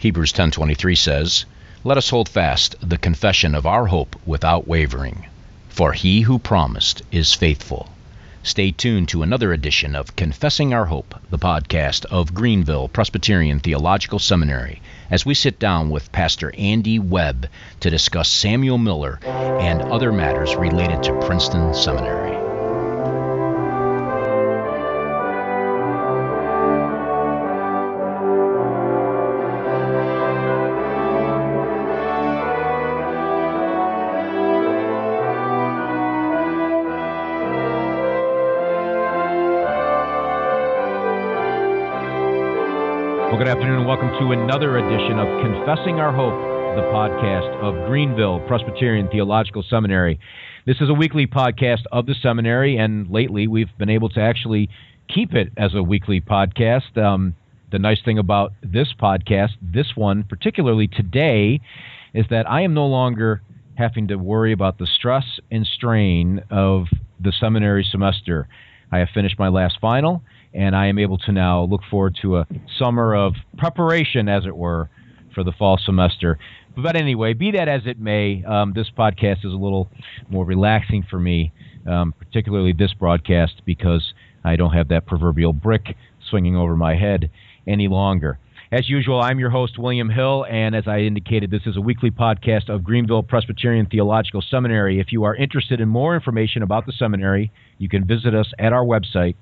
Hebrews 10:23 says, "Let us hold fast the confession of our hope without wavering, for he who promised is faithful." Stay tuned to another edition of Confessing Our Hope, the podcast of Greenville Presbyterian Theological Seminary, as we sit down with Pastor Andy Webb to discuss Samuel Miller and other matters related to Princeton Seminary. Good afternoon and welcome to another edition of Confessing Our Hope, the podcast of Greenville Presbyterian Theological Seminary. This is a weekly podcast of the seminary, and lately we've been able to actually keep it as a weekly podcast. The nice thing about this podcast, this one particularly today, is that I am no longer having to worry about the stress and strain of the seminary semester. I have finished my last final, and I am able to now look forward to a summer of preparation, as it were, for the fall semester. But anyway, be that as it may, this podcast is a little more relaxing for me, particularly this broadcast, because I don't have that proverbial brick swinging over my head any longer. As usual, I'm your host, William Hill, and as I indicated, this is a weekly podcast of Greenville Presbyterian Theological Seminary. If you are interested in more information about the seminary, you can visit us at our website,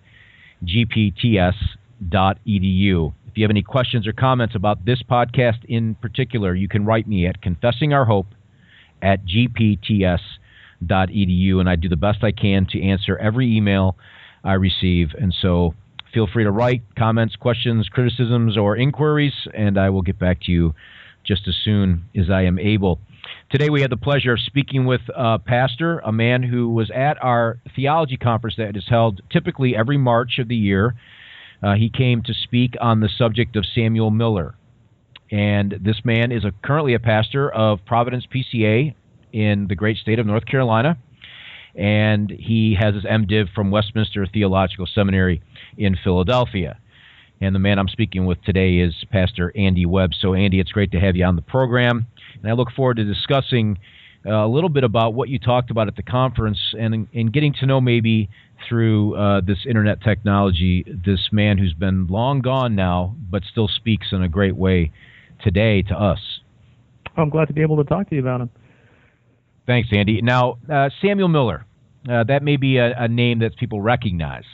gpts.edu. If you have any questions or comments about this podcast in particular, you can write me at confessingourhope@gpts.edu, and I do the best I can to answer every email I receive. And so feel free to write comments, questions, criticisms, or inquiries, and I will get back to you just as soon as I am able. Today we had the pleasure of speaking with a pastor, a man who was at our theology conference that is held typically every March of the year. He came to speak on the subject of Samuel Miller. And this man is currently a pastor of Providence PCA in the great state of North Carolina. And he has his MDiv from Westminster Theological Seminary in Philadelphia. And the man I'm speaking with today is Pastor Andy Webb. So, Andy, it's great to have you on the program. And I look forward to discussing a little bit about what you talked about at the conference and getting to know, maybe through this internet technology, this man who's been long gone now but still speaks in a great way today to us. I'm glad to be able to talk to you about him. Thanks, Andy. Now, Samuel Miller, that may be a name that people recognize,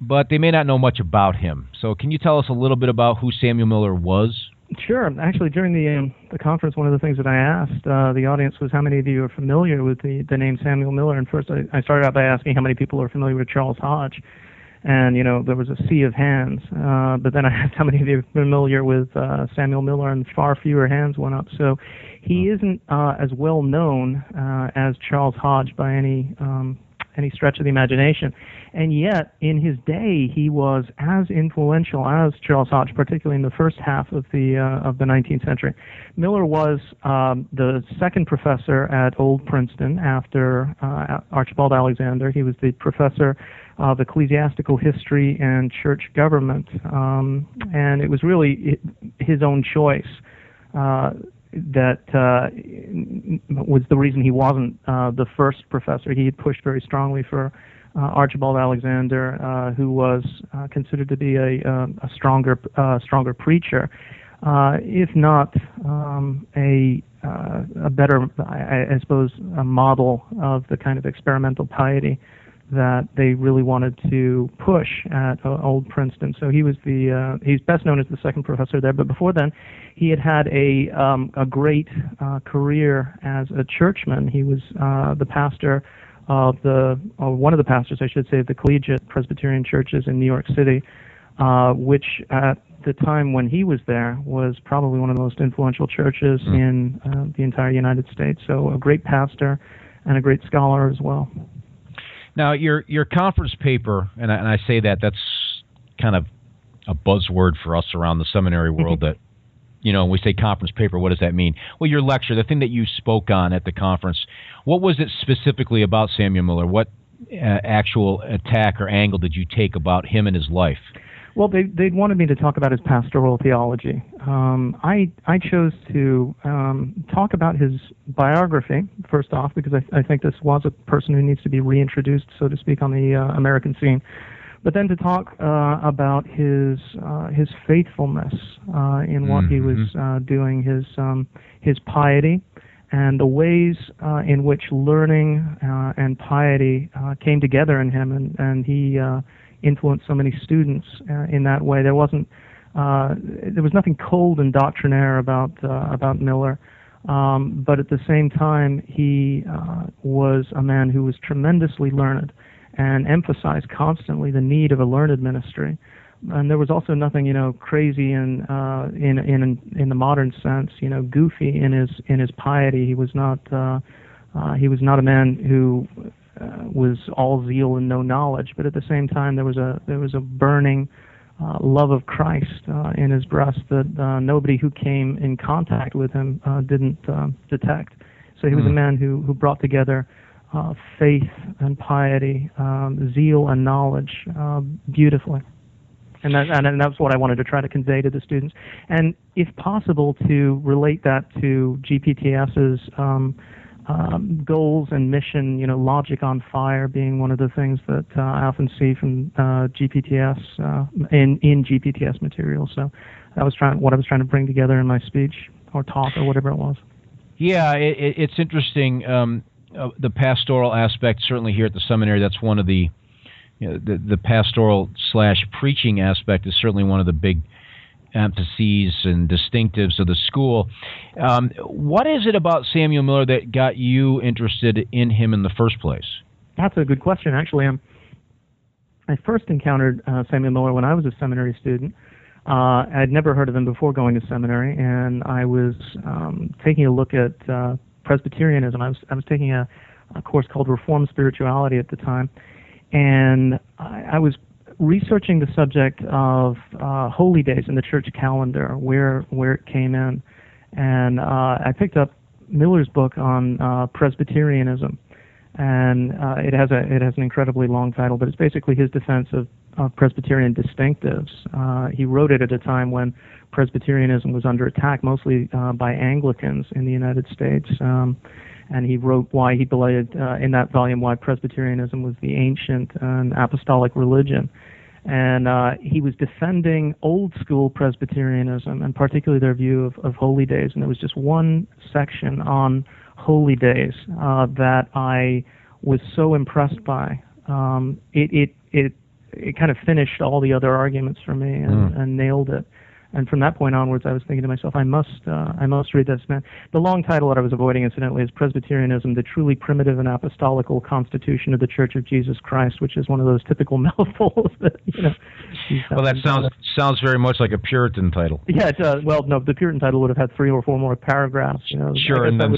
but they may not know much about him. So can you tell us a little bit about who Samuel Miller was? Sure. Actually, during the conference, one of the things that I asked the audience was how many of you are familiar with the name Samuel Miller. And first, I started out by asking how many people are familiar with Charles Hodge. And, you know, there was a sea of hands. But then I asked how many of you are familiar with Samuel Miller, and far fewer hands went up. So he isn't as well known as Charles Hodge by any stretch of the imagination. And yet, in his day, he was as influential as Charles Hodge, particularly in the first half of the 19th century. Miller was the second professor at Old Princeton after Archibald Alexander. He was the professor of ecclesiastical history and church government, and it was really his own choice that was the reason he wasn't the first professor. He had pushed very strongly for Archibald Alexander, who was considered to be a stronger preacher, if not a better, I suppose, a model of the kind of experimental piety that they really wanted to push at Old Princeton. So he was he's best known as the second professor there. But before then, he had a great career as a churchman. He was the pastor of one of the pastors, I should say, of the Collegiate Presbyterian Churches in New York City, which at the time when he was there was probably one of the most influential churches in the entire United States. So a great pastor and a great scholar as well. Now, your conference paper, and I say that's kind of a buzzword for us around the seminary world, that, you know, when we say conference paper, what does that mean? Well, your lecture, the thing that you spoke on at the conference, what was it specifically about Samuel Miller? What actual attack or angle did you take about him and his life? Well, they wanted me to talk about his pastoral theology. I chose to talk about his biography, first off, because I think this was a person who needs to be reintroduced, so to speak, on the American scene. But then to talk about his faithfulness in what he was doing, his piety, and the ways in which learning and piety came together in him, and he influenced so many students in that way. There wasn't there was nothing cold and doctrinaire about Miller, but at the same time he was a man who was tremendously learned, and emphasized constantly the need of a learned ministry. And there was also nothing, crazy in the modern sense, goofy in his piety. He was not a man who was all zeal and no knowledge. But at the same time, there was a burning love of Christ in his breast that nobody who came in contact with him didn't detect. So he was a man who brought together faith and piety, zeal and knowledge, beautifully, and that's what I wanted to try to convey to the students, and if possible to relate that to GPTS's goals and mission. Logic on fire being one of the things that I often see from GPTS in GPTS material. So that was what I was trying to bring together in my speech or talk or whatever it was. Yeah, it's interesting. The pastoral aspect, certainly here at the seminary, that's one of the pastoral / preaching aspect is certainly one of the big emphases and distinctives of the school. What is it about Samuel Miller that got you interested in him in the first place? That's a good question. Actually, I first encountered Samuel Miller when I was a seminary student. I'd never heard of him before going to seminary, and I was taking a look at Presbyterianism. I was taking a course called Reformed Spirituality at the time, and I was researching the subject of holy days in the church calendar, where it came in, and I picked up Miller's book on Presbyterianism, and it has an incredibly long title, but it's basically his defense of Presbyterian distinctives. He wrote it at a time when Presbyterianism was under attack, mostly by Anglicans in the United States, and he wrote why he believed in that volume why Presbyterianism was the ancient and apostolic religion, and he was defending old school Presbyterianism and particularly their view of holy days. And there was just one section on holy days that I was so impressed by. It kind of finished all the other arguments for me and nailed it. And from that point onwards, I was thinking to myself, I must read this man. The long title that I was avoiding, incidentally, is Presbyterianism, the Truly Primitive and Apostolical Constitution of the Church of Jesus Christ, which is one of those typical mouthfuls that, Well, that sounds very much like a Puritan title. Yeah, it does. Well, no, the Puritan title would have had 3 or 4 more paragraphs, Sure, and then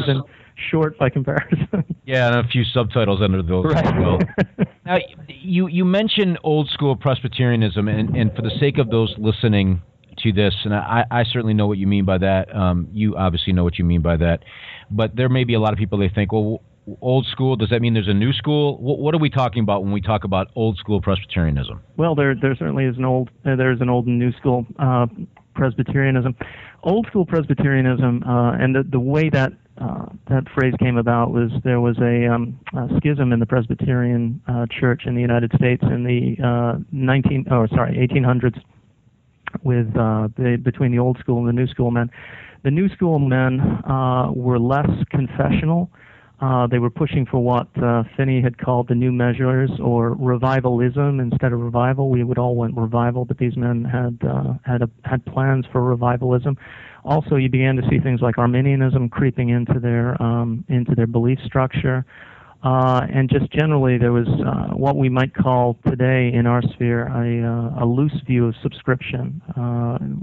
short by comparison. Yeah, and a few subtitles under those as well. Now, you mentioned old school Presbyterianism, and for the sake of those listening to this, and I certainly know what you mean by that. You obviously know what you mean by that, but there may be a lot of people, they think, well, old school, does that mean there's a new school? What are we talking about when we talk about old school Presbyterianism? Well, there certainly is an old and new school Presbyterianism. Old school Presbyterianism, and the way that phrase came about was there was a schism in the Presbyterian Church in the United States in the 1800s. With between the old school and the new school men. The new school men were less confessional. They were pushing for what Finney had called the new measures or revivalism instead of revival. We would all want revival, but these men had plans for revivalism. Also, you began to see things like Arminianism creeping into their belief structure. And just generally, there was what we might call today in our sphere a loose view of subscription.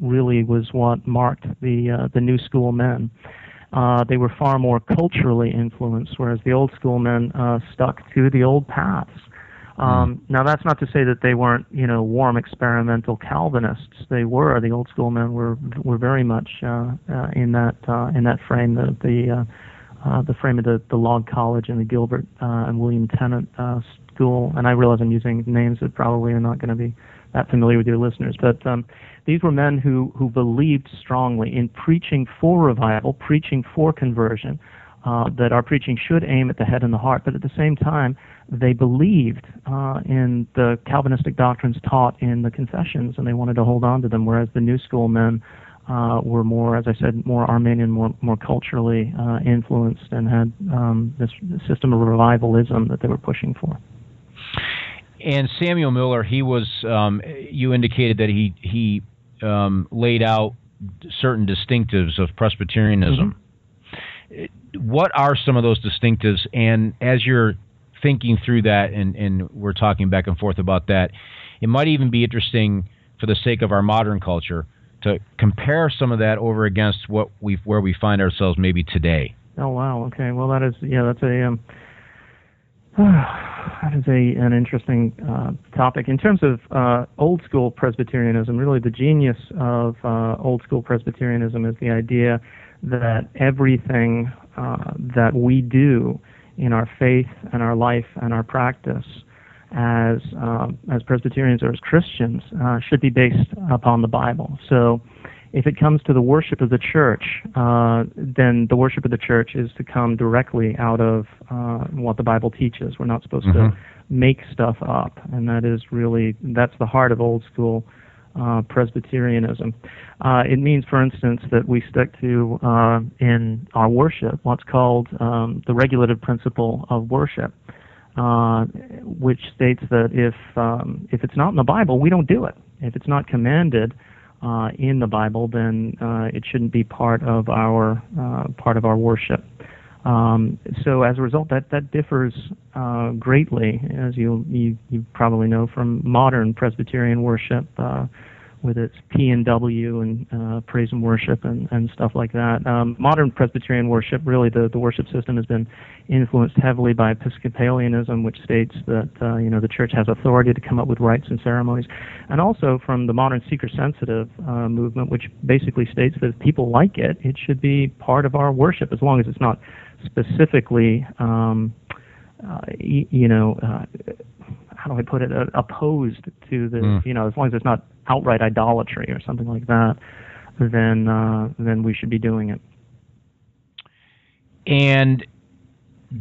Really, was what marked the new school men. They were far more culturally influenced, whereas the old school men stuck to the old paths. Now, that's not to say that they weren't, warm experimental Calvinists. They were. The old school men were very much in that frame that the frame of the Log College and the Gilbert and William Tennant school, and I realize I'm using names that probably are not going to be that familiar with your listeners. But these were men who believed strongly in preaching for revival, preaching for conversion, that our preaching should aim at the head and the heart. But at the same time, they believed in the Calvinistic doctrines taught in the confessions, and they wanted to hold on to them, whereas the New School men were more, as I said, more Arminian, more culturally influenced, and had this system of revivalism that they were pushing for. And Samuel Miller, he was, you indicated that he laid out certain distinctives of Presbyterianism. Mm-hmm. What are some of those distinctives? And as you're thinking through that, and we're talking back and forth about that, it might even be interesting for the sake of our modern culture to compare some of that over against what where we find ourselves maybe today. Oh, wow. Okay. Well, that is, yeah, that's a... that is an interesting topic. In terms of Old School Presbyterianism, really the genius of Old School Presbyterianism is the idea that everything that we do in our faith and our life and our practice as Presbyterians or as Christians should be based upon the Bible. So if it comes to the worship of the church, then the worship of the church is to come directly out of what the Bible teaches. We're not supposed to make stuff up, and that's the heart of Old School Presbyterianism. It means, for instance, that we stick to, in our worship, what's called the regulative principle of worship, which states that if it's not in the Bible, we don't do it. If it's not commanded in the Bible, then it shouldn't be part of our worship. So as a result, that differs greatly, as you probably know, from modern Presbyterian worship with its P&W and praise and worship and stuff like that. Modern Presbyterian worship, really the worship system has been influenced heavily by Episcopalianism, which states that the church has authority to come up with rites and ceremonies, and also from the modern seeker-sensitive movement, which basically states that if people like it, it should be part of our worship, as long as it's not specifically, how do I put it, opposed to the, as long as it's not outright idolatry or something like that, then we should be doing it. And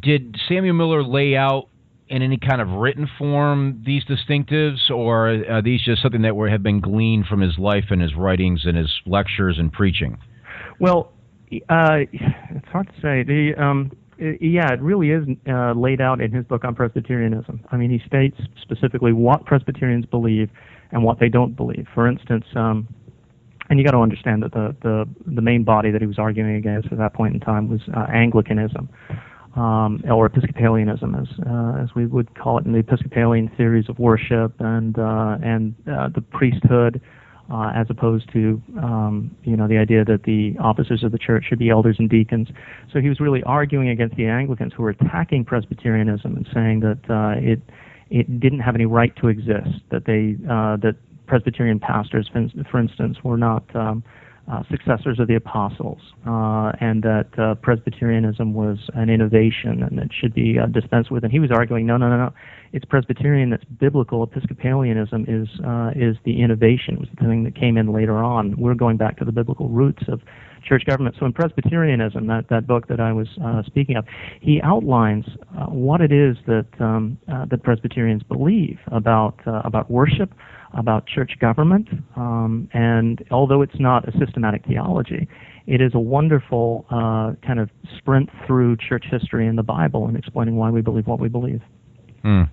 did Samuel Miller lay out in any kind of written form these distinctives, or are these just something that have been gleaned from his life and his writings and his lectures and preaching? Well, it's hard to say. It really is laid out in his book on Presbyterianism. I mean, he states specifically what Presbyterians believe and what they don't believe. For instance, and you got to understand that the main body that he was arguing against at that point in time was Anglicanism, or Episcopalianism, as we would call it, in the Episcopalian theories of worship and the priesthood, as opposed to the idea that the officers of the church should be elders and deacons. So he was really arguing against the Anglicans, who were attacking Presbyterianism and saying that it didn't have any right to exist, that that Presbyterian pastors, for instance, were not successors of the apostles, and that Presbyterianism was an innovation and it should be dispensed with. And he was arguing, no, it's Presbyterian that's biblical. Episcopalianism is the innovation. It was the thing that came in later on. We're going back to the biblical roots of church government. So in Presbyterianism, that book that I was speaking of, he outlines what it is that that Presbyterians believe about worship, about church government, and although it's not a systematic theology, it is a wonderful kind of sprint through church history in the Bible and explaining why we believe what we believe. Mm.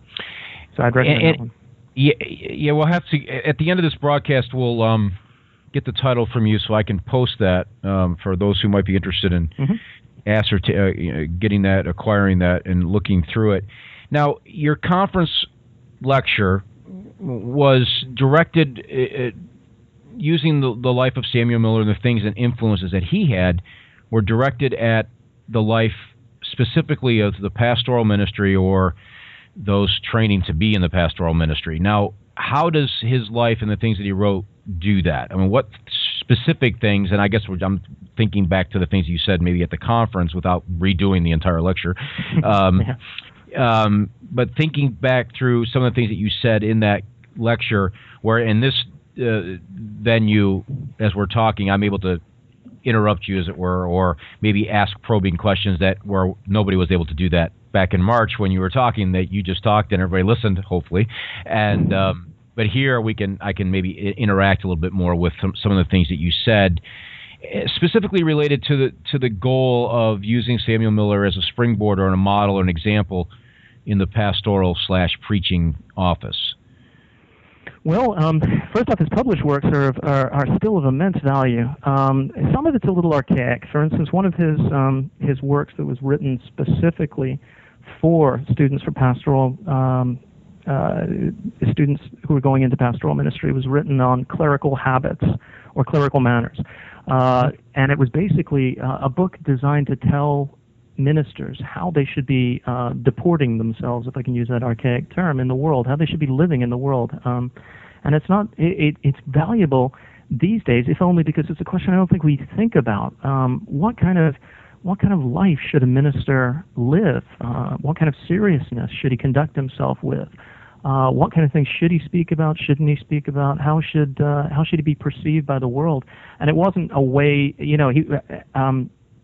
So I'd recommend that one. Yeah, we'll have to, at the end of this broadcast, we'll get the title from you so I can post that for those who might be interested in getting that, acquiring that, and looking through it. Now, your conference lecture was directed using the life of Samuel Miller, and the things and influences that he had were directed at the life specifically of the pastoral ministry or those training to be in the pastoral ministry. Now, how does his life and the things that he wrote do that? I mean, what specific things, and I guess I'm thinking back to the things you said maybe at the conference without redoing the entire lecture, but thinking back through some of the things that you said in that lecture, where in this venue, as we're talking, I'm able to interrupt you, as it were, or maybe ask probing questions that where nobody was able to do that back in March when you were talking, that you just talked and everybody listened, hopefully. And but here I can maybe interact a little bit more with some of the things that you said, specifically related to the goal of using Samuel Miller as a springboard or a model or an example in the pastoral/preaching office. Well, first off, his published works are still of immense value. Some of it's a little archaic. For instance, one of his works that was written specifically for students for pastoral students who were going into pastoral ministry was written on clerical habits or clerical manners, and it was basically a book designed to tell ministers how they should be deporting themselves, if I can use that archaic term, in the world, how they should be living in the world. And it's valuable these days, if only because it's a question I don't think we think about. What kind of life should a minister live? What kind of seriousness should he conduct himself with? What kind of things should he speak about? Shouldn't he speak about? How should he be perceived by the world? And it wasn't a way, you know,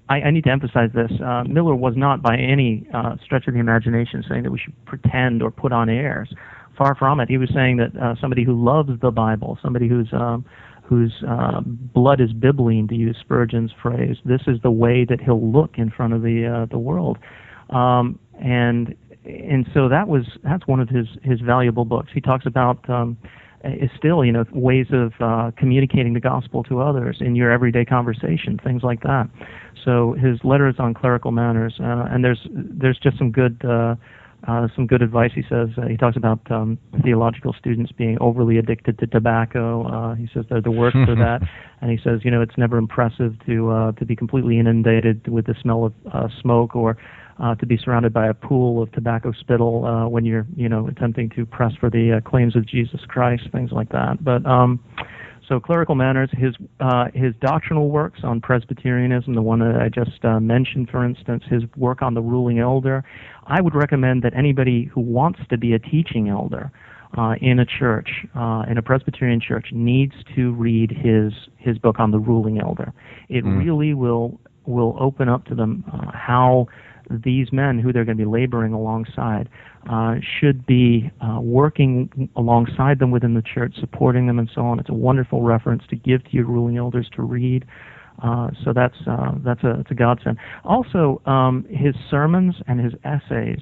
I need to emphasize this. Miller was not by any stretch of the imagination saying that we should pretend or put on airs. Far from it. He was saying that somebody who loves the Bible, somebody whose blood is bibline, to use Spurgeon's phrase, this is the way that he'll look in front of the world. And so that's one of his valuable books. He talks about is still, you know, ways of communicating the gospel to others in your everyday conversation, things like that. So his letters on clerical manners, and there's just some good advice. He says he talks about theological students being overly addicted to tobacco. He says they're the worst for that, and he says, you know, it's never impressive to be completely inundated with the smell of smoke or to be surrounded by a pool of tobacco spittle when you're, you know, attempting to press for the claims of Jesus Christ, things like that. But so clerical manners, his doctrinal works on Presbyterianism, the one that I just mentioned, for instance, his work on the ruling elder. I would recommend that anybody who wants to be a teaching elder in a church, in a Presbyterian church, needs to read his book on the ruling elder. It really will open up to them how these men who they're going to be laboring alongside should be working alongside them within the church, supporting them and so on. It's a wonderful reference to give to your ruling elders to read. So that's a godsend. Also, his sermons and his essays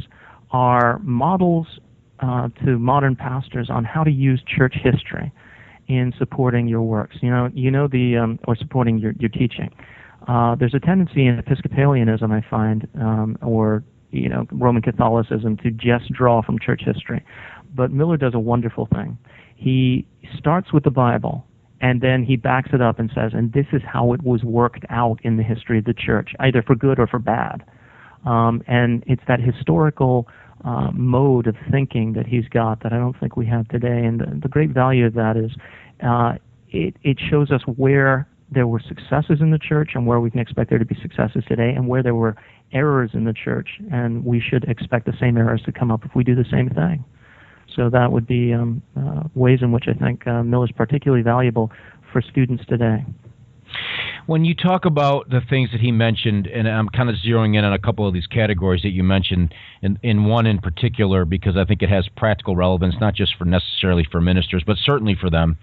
are models to modern pastors on how to use church history in supporting your works, or supporting your teaching. There's a tendency in Episcopalianism, I find, or, you know, Roman Catholicism, to just draw from church history. But Miller does a wonderful thing. He starts with the Bible, and then he backs it up and says, and this is how it was worked out in the history of the church, either for good or for bad. And it's that historical mode of thinking that he's got that I don't think we have today. And the great value of that is it shows us where there were successes in the church and where we can expect there to be successes today, and where there were errors in the church, and we should expect the same errors to come up if we do the same thing. So that would be ways in which I think Miller's particularly valuable for students today. When you talk about the things that he mentioned, and I'm kind of zeroing in on a couple of these categories that you mentioned, and in one in particular, because I think it has practical relevance, not just for necessarily for ministers, but certainly for them.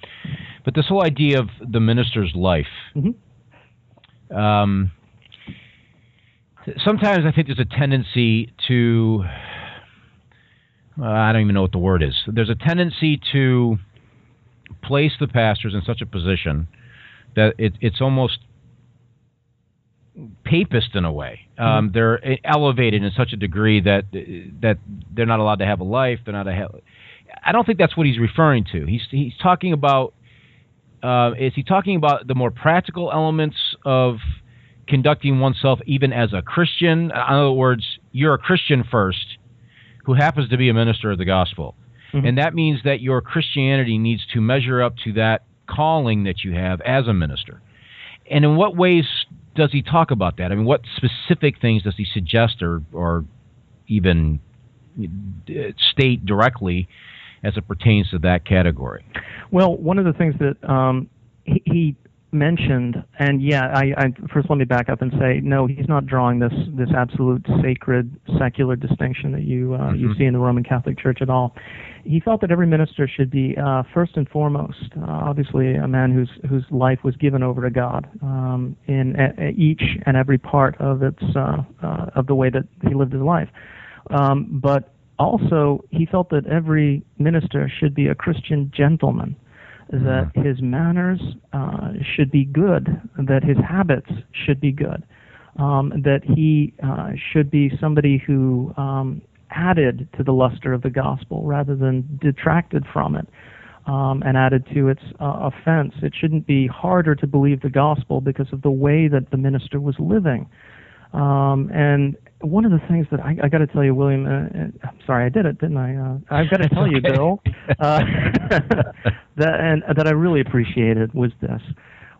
But this whole idea of the minister's life. Mm-hmm. Sometimes I think there's a tendency to, I don't even know what the word is. There's a tendency to place the pastors in such a position that it's almost papist in a way. They're elevated in such a degree that they're not allowed to have a life. They're not I don't think that's what he's referring to. He's talking about. Is he talking about the more practical elements of conducting oneself, even as a Christian? In other words, you're a Christian first, who happens to be a minister of the gospel, mm-hmm. and that means that your Christianity needs to measure up to that calling that you have as a minister. And in what ways does he talk about that? I mean, what specific things does he suggest or even state directly as it pertains to that category? Well, one of the things that he mentioned, and yeah, I first let me back up and say, no, he's not drawing this absolute sacred secular distinction that you see in the Roman Catholic Church at all. He felt that every minister should be first and foremost, obviously, a man whose life was given over to God in each and every part of its of the way that he lived his life. But also, he felt that every minister should be a Christian gentleman, that his manners should be good, that his habits should be good, that he should be somebody who added to the luster of the gospel rather than detracted from it and added to its offense. It shouldn't be harder to believe the gospel because of the way that the minister was living. And one of the things that I got to tell you, William, I'm sorry I did it, didn't I? I've got to tell you, Bill, that I really appreciated was this.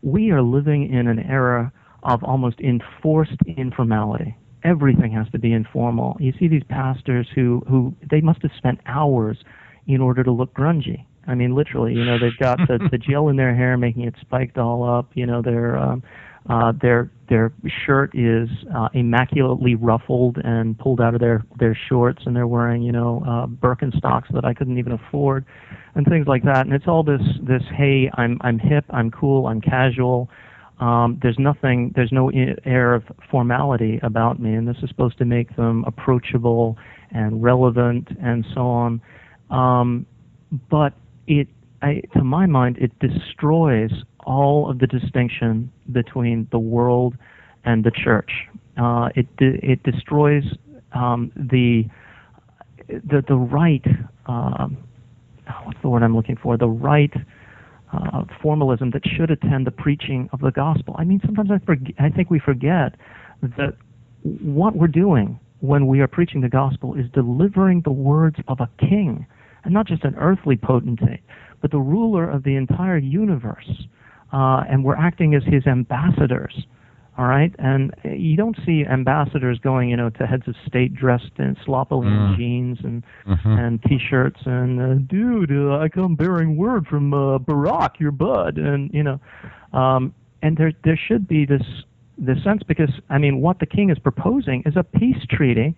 We are living in an era of almost enforced informality. Everything has to be informal. You see these pastors who they must have spent hours in order to look grungy. I mean, literally, you know, they've got the gel in their hair, making it spiked all up. You know, their shirt is immaculately ruffled and pulled out of their shorts, and they're wearing, you know, Birkenstocks that I couldn't even afford, and things like that. And it's all this hey, I'm hip, I'm cool, I'm casual. There's no air of formality about me, and this is supposed to make them approachable and relevant and so on. But to my mind, it destroys all of the distinction between the world and the church. It destroys the right what's the word I'm looking for? The right formalism that should attend the preaching of the gospel. I mean, sometimes I think we forget that what we're doing when we are preaching the gospel is delivering the words of a king, and not just an earthly potentate, but the ruler of the entire universe. And we're acting as his ambassadors, all right? And you don't see ambassadors going, you know, to heads of state dressed in sloppily in jeans and T-shirts and, dude, I come bearing word from Barack, your bud, and, you know. And there should be this sense, because, I mean, what the king is proposing is a peace treaty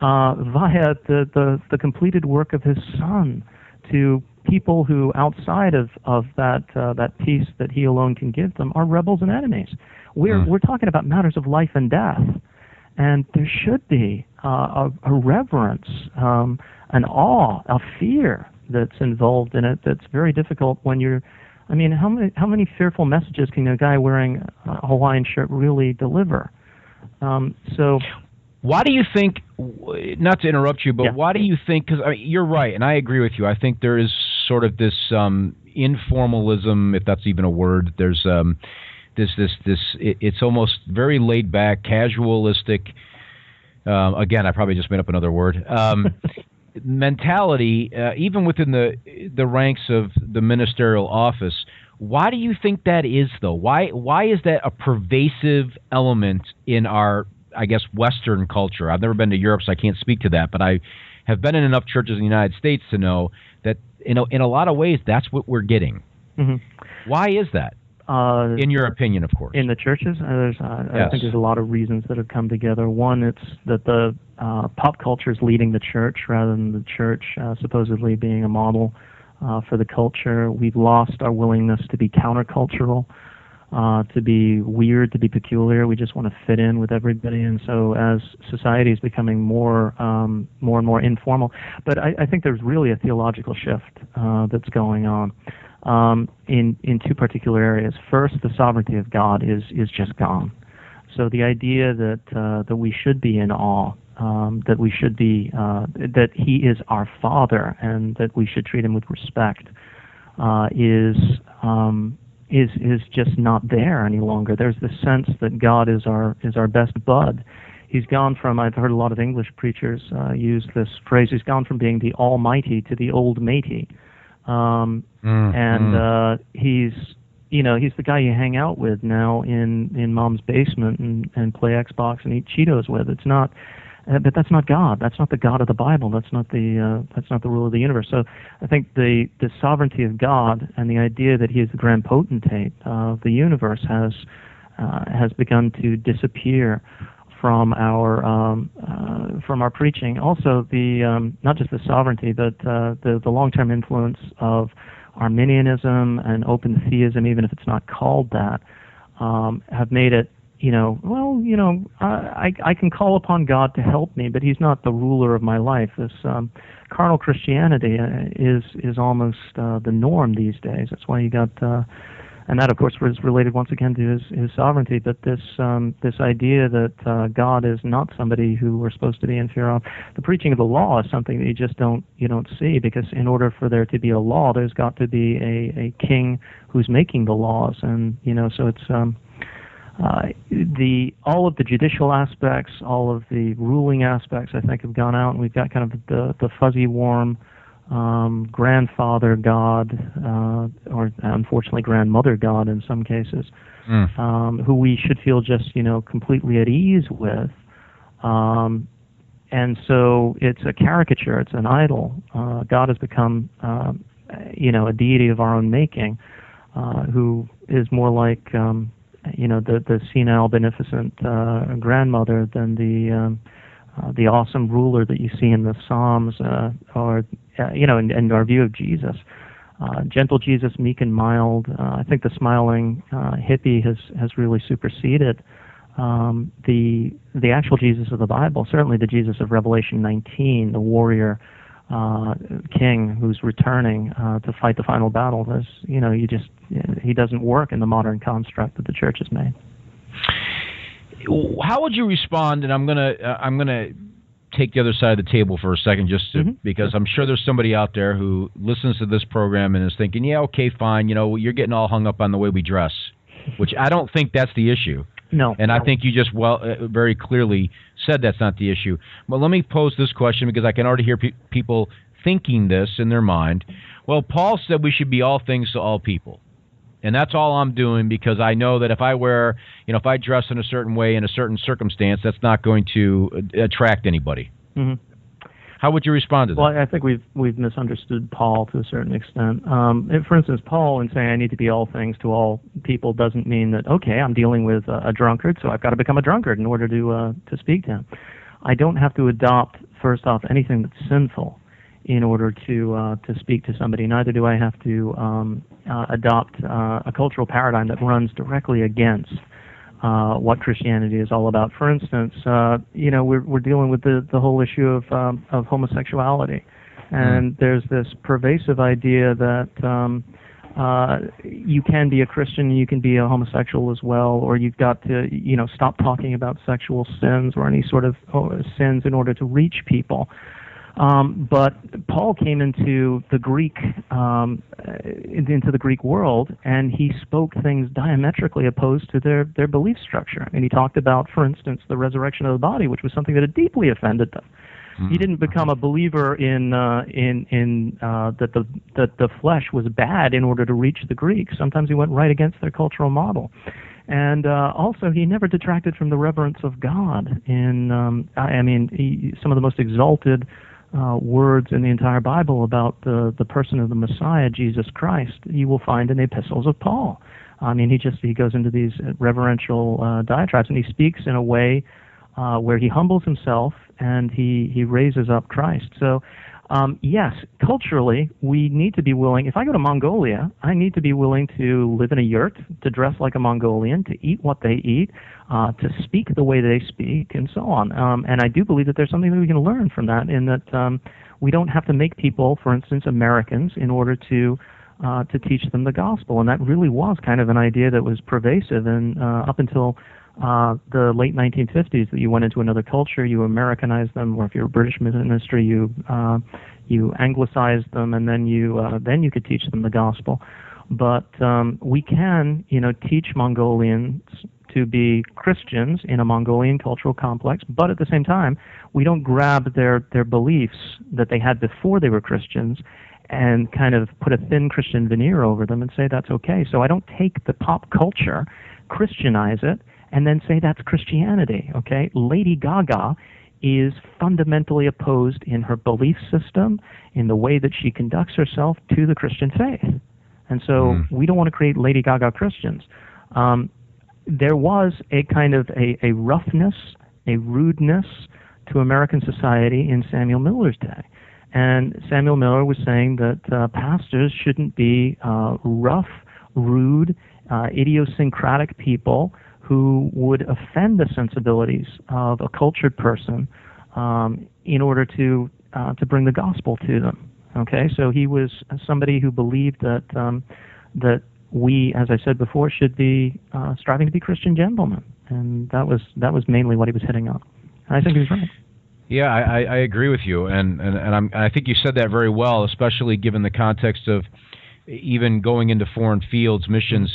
via the completed work of his son to people who, outside of that peace that he alone can give them, are rebels and enemies. We're talking about matters of life and death, and there should be a reverence, an awe, a fear that's involved in it. That's very difficult when you're. I mean, how many fearful messages can a guy wearing a Hawaiian shirt really deliver? So. Why do you think, not to interrupt you, but why do you think, because I mean, you're right, and I agree with you, I think there is sort of this informalism, if that's even a word, there's it's almost very laid back, casualistic, again, I probably just made up another word, mentality, even within the ranks of the ministerial office. Why do you think that is, though? Why is that a pervasive element in our, I guess, Western culture? I've never been to Europe, so I can't speak to that, but I have been in enough churches in the United States to know that in a lot of ways that's what we're getting. Mm-hmm. Why is that? In your opinion, of course. In the churches, I think there's a lot of reasons that have come together. One, it's that the pop culture is leading the church rather than the church supposedly being a model for the culture. We've lost our willingness to be countercultural. To be weird, to be peculiar. We just want to fit in with everybody, and so as society is becoming more and more informal. But I think there's really a theological shift that's going on in two particular areas. First, the sovereignty of God is just gone. So the idea that we should be in awe, that we should be that He is our Father, and that we should treat Him with respect is just not there any longer. There's this sense that God is our best bud. He's gone from, I've heard a lot of English preachers use this phrase, he's gone from being the almighty to the old matey. He's the guy you hang out with now in mom's basement and play Xbox and eat Cheetos with. It's not But that's not God. That's not the God of the Bible. That's not the rule of the universe. So I think the sovereignty of God and the idea that He is the grand potentate of the universe has begun to disappear from our preaching. Also, not just the sovereignty, but the long-term influence of Arminianism and open theism, even if it's not called that, have made it, I can call upon God to help me, but He's not the ruler of my life. This carnal Christianity is almost the norm these days. That's why you got, and that of course was related once again to his sovereignty. But this idea that God is not somebody who we're supposed to be in fear of. The preaching of the law is something that you don't see, because in order for there to be a law, there's got to be a king who's making the laws, and so it's. All of the judicial aspects, all of the ruling aspects, I think, have gone out, and we've got kind of the fuzzy, warm grandfather God, or unfortunately grandmother God in some cases, who we should feel just completely at ease with, and so it's a caricature, it's an idol. God has become a deity of our own making, who is more like the senile, beneficent grandmother than the awesome ruler that you see in the Psalms, or in our view of Jesus. Gentle Jesus, meek and mild. I think the smiling hippie has really superseded the actual Jesus of the Bible. Certainly the Jesus of Revelation 19, the warrior king who's returning to fight the final battle. He doesn't work in the modern construct that the church has made. How would you respond? And I'm gonna take the other side of the table for a second, because I'm sure there's somebody out there who listens to this program and is thinking, yeah, okay, fine. You're getting all hung up on the way we dress, which I don't think that's the issue. No. And I think you just very clearly said that's not the issue. But let me pose this question, because I can already hear people thinking this in their mind. Well, Paul said we should be all things to all people. And that's all I'm doing, because I know that if I dress in a certain way in a certain circumstance, that's not going to attract anybody. Mm-hmm. How would you respond to that? Well, I think we've misunderstood Paul to a certain extent. For instance, Paul, in saying I need to be all things to all people, doesn't mean that, okay, I'm dealing with a drunkard, so I've got to become a drunkard in order to speak to him. I don't have to adopt, first off, anything that's sinful in order to speak to somebody. Neither do I have to adopt a cultural paradigm that runs directly against what Christianity is all about. For instance, we're dealing with the whole issue of homosexuality, and there's this pervasive idea that you can be a Christian, you can be a homosexual as well, or you've got to stop talking about sexual sins or any sort of sins in order to reach people. But Paul came into the Greek world, and he spoke things diametrically opposed to their belief structure. I mean, he talked about, for instance, the resurrection of the body, which was something that had deeply offended them. Mm-hmm. He didn't become a believer in that the flesh was bad in order to reach the Greeks. Sometimes he went right against their cultural model. And also, he never detracted from the reverence of God. Some of the most exalted words in the entire Bible about the person of the Messiah, Jesus Christ, you will find in the epistles of Paul. I mean, he goes into these reverential diatribes, and he speaks in a way where he humbles himself and he raises up Christ. So, yes, culturally, we need to be willing. If I go to Mongolia, I need to be willing to live in a yurt, to dress like a Mongolian, to eat what they eat, to speak the way they speak, and so on. And I do believe that there's something that we can learn from that, in that we don't have to make people, for instance, Americans, in order to teach them the gospel. And that really was kind of an idea that was pervasive, and up until the late 1950s, that you went into another culture, you Americanized them, or if you're a British ministry, you Anglicized them, and then you could teach them the gospel. But we can, teach Mongolians to be Christians in a Mongolian cultural complex, but at the same time, we don't grab their beliefs that they had before they were Christians and kind of put a thin Christian veneer over them and say that's okay. So I don't take the pop culture, Christianize it, and then say that's Christianity, okay? Lady Gaga is fundamentally opposed in her belief system, in the way that she conducts herself, to the Christian faith. And so we don't want to create Lady Gaga Christians. There was a kind of a roughness, a rudeness to American society in Samuel Miller's day. And Samuel Miller was saying that pastors shouldn't be rough, rude, idiosyncratic people who would offend the sensibilities of a cultured person in order to bring the gospel to them. Okay, so he was somebody who believed that that we, as I said before, should be striving to be Christian gentlemen, and that was mainly what he was hitting on. And I think he was right. Yeah, I agree with you, and I think you said that very well, especially given the context of even going into foreign fields, missions.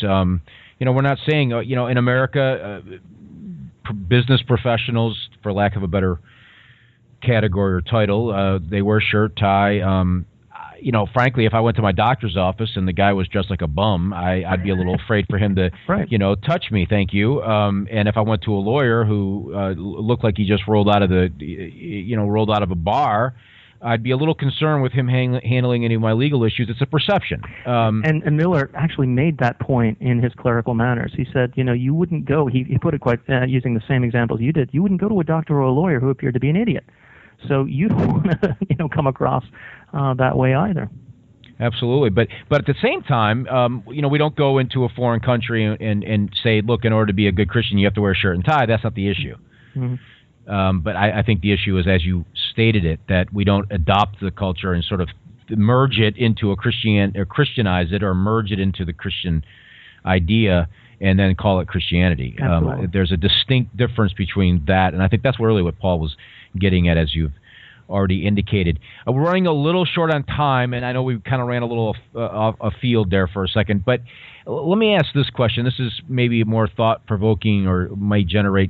You know, we're not saying, you know, in America, business professionals, for lack of a better category or title, they wear shirt, tie. You know, frankly, if I went to my doctor's office and the guy was dressed like a bum, I'd be a little afraid for him to, right, you know, touch me. Thank you. And if I went to a lawyer who looked like he just rolled out of a bar, I'd be a little concerned with him handling any of my legal issues. It's a perception. And Miller actually made that point in his Clerical Manners. He said, you know, you wouldn't go, he put it quite using the same examples you did, you wouldn't go to a doctor or a lawyer who appeared to be an idiot. So you don't want to, you know, come across that way either. Absolutely. But at the same time, you know, we don't go into a foreign country and say, look, in order to be a good Christian, you have to wear a shirt and tie. That's not the issue. Mm-hmm. But I think the issue is, as you stated it, that we don't adopt the culture and sort of merge it into a Christian, or Christianize it, or merge it into the Christian idea and then call it Christianity. There's a distinct difference between that, and I think that's really what Paul was getting at, as you've already indicated. We're running a little short on time, and I know we kind of ran a little off afield there for a second, but let me ask this question. This is maybe more thought-provoking or might generate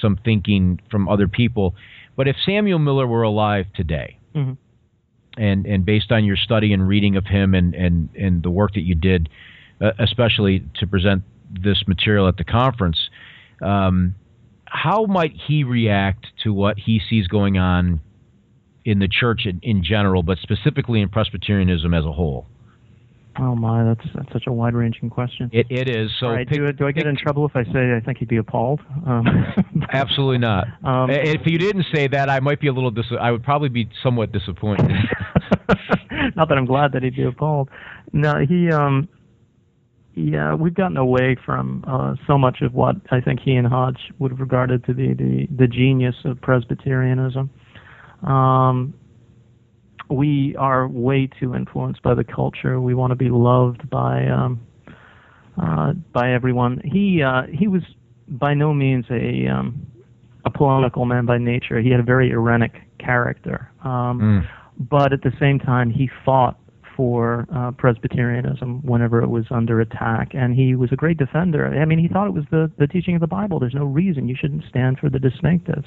some thinking from other people. But if Samuel Miller were alive today, mm-hmm. and based on your study and reading of him and the work that you did, especially to present this material at the conference, how might he react to what he sees going on in the church in general, but specifically in Presbyterianism as a whole? Oh my, that's such a wide-ranging question. It is. So, right, do I get in trouble if I say I think he'd be appalled? Absolutely not. If you didn't say that, I might be a little. I would probably be somewhat disappointed. Not that I'm glad that he'd be appalled. No, he. Yeah, we've gotten away from so much of what I think he and Hodge would have regarded to be the genius of Presbyterianism. We are way too influenced by the culture. We want to be loved by everyone. He was by no means a polemical man by nature. He had a very irenic character, but at the same time, he fought for Presbyterianism whenever it was under attack, and he was a great defender. I mean, he thought it was the teaching of the Bible. There's no reason you shouldn't stand for the distinctives.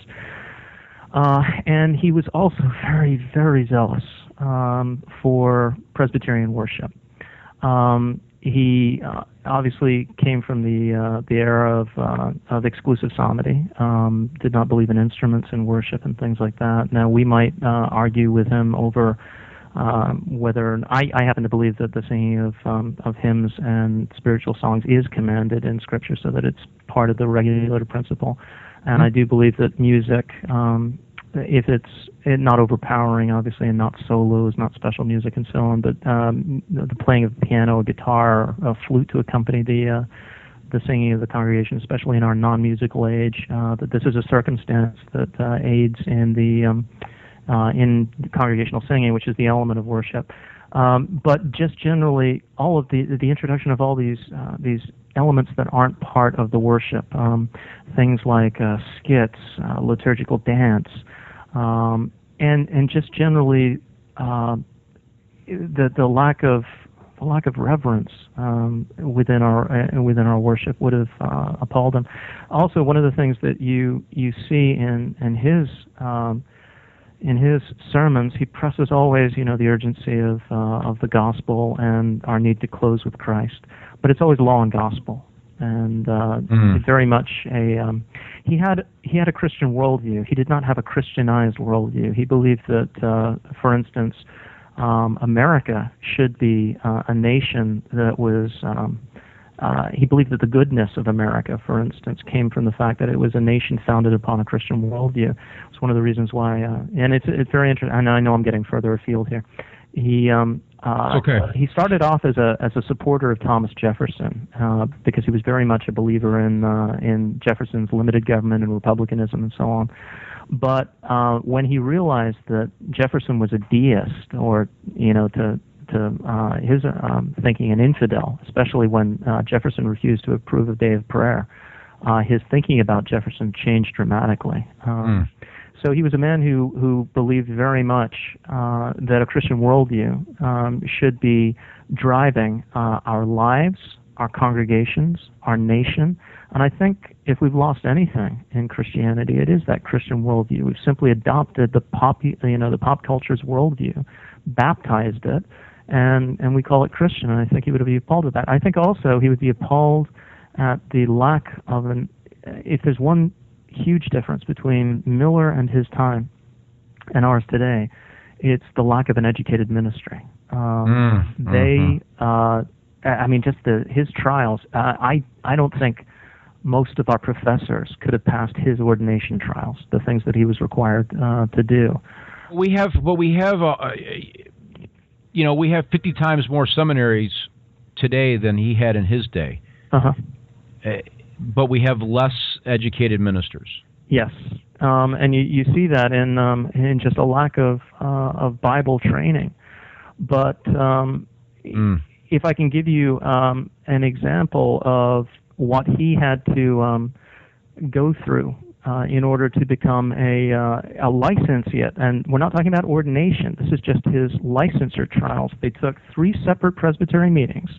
And he was also very, very zealous for Presbyterian worship. He obviously came from the era of exclusive psalmody, did not believe in instruments in worship and things like that. Now, we might argue with him over whether I happen to believe that the singing of hymns and spiritual songs is commanded in Scripture, so that it's part of the regulative principle. And I do believe that music, if it's not overpowering, obviously, and not solos, not special music and so on, but the playing of piano, guitar, a flute to accompany the singing of the congregation, especially in our non-musical age, that this is a circumstance that aids in the congregational singing, which is the element of worship. But just generally, all of the introduction of all these elements that aren't part of the worship, things like skits, liturgical dance, and just generally the lack of reverence within our worship would have appalled him. Also, one of the things that you see in his in his sermons, he presses always, you know, the urgency of the gospel and our need to close with Christ. But it's always law and gospel, and very much He had a Christian worldview. He did not have a Christianized worldview. He believed that, for instance, America should be a nation that was. He believed that the goodness of America, for instance, came from the fact that it was a nation founded upon a Christian worldview. It's one of the reasons why, and it's very interesting. And I know I'm getting further afield here. He started off as a supporter of Thomas Jefferson because he was very much a believer in Jefferson's limited government and republicanism and so on. But when he realized that Jefferson was a deist, or to his thinking, an infidel, especially when Jefferson refused to approve of Day of Prayer, his thinking about Jefferson changed dramatically. So he was a man who believed very much that a Christian worldview should be driving our lives, our congregations, our nation. And I think if we've lost anything in Christianity, it is that Christian worldview. We've simply adopted the pop culture's worldview, baptized it, and we call it Christian. And I think he would be appalled at that. I think also he would be appalled at the lack of if there's one huge difference between Miller and his time and ours today, it's the lack of an educated ministry. His trials, I don't think most of our professors could have passed his ordination trials, the things that he was required to do. We have 50 times more seminaries today than he had in his day. But we have less educated ministers. Yes, and you see that in just a lack of Bible training. But if I can give you an example of what he had to go through in order to become a licentiate, and we're not talking about ordination. This is just his licensure trials. They took 3 separate presbytery meetings.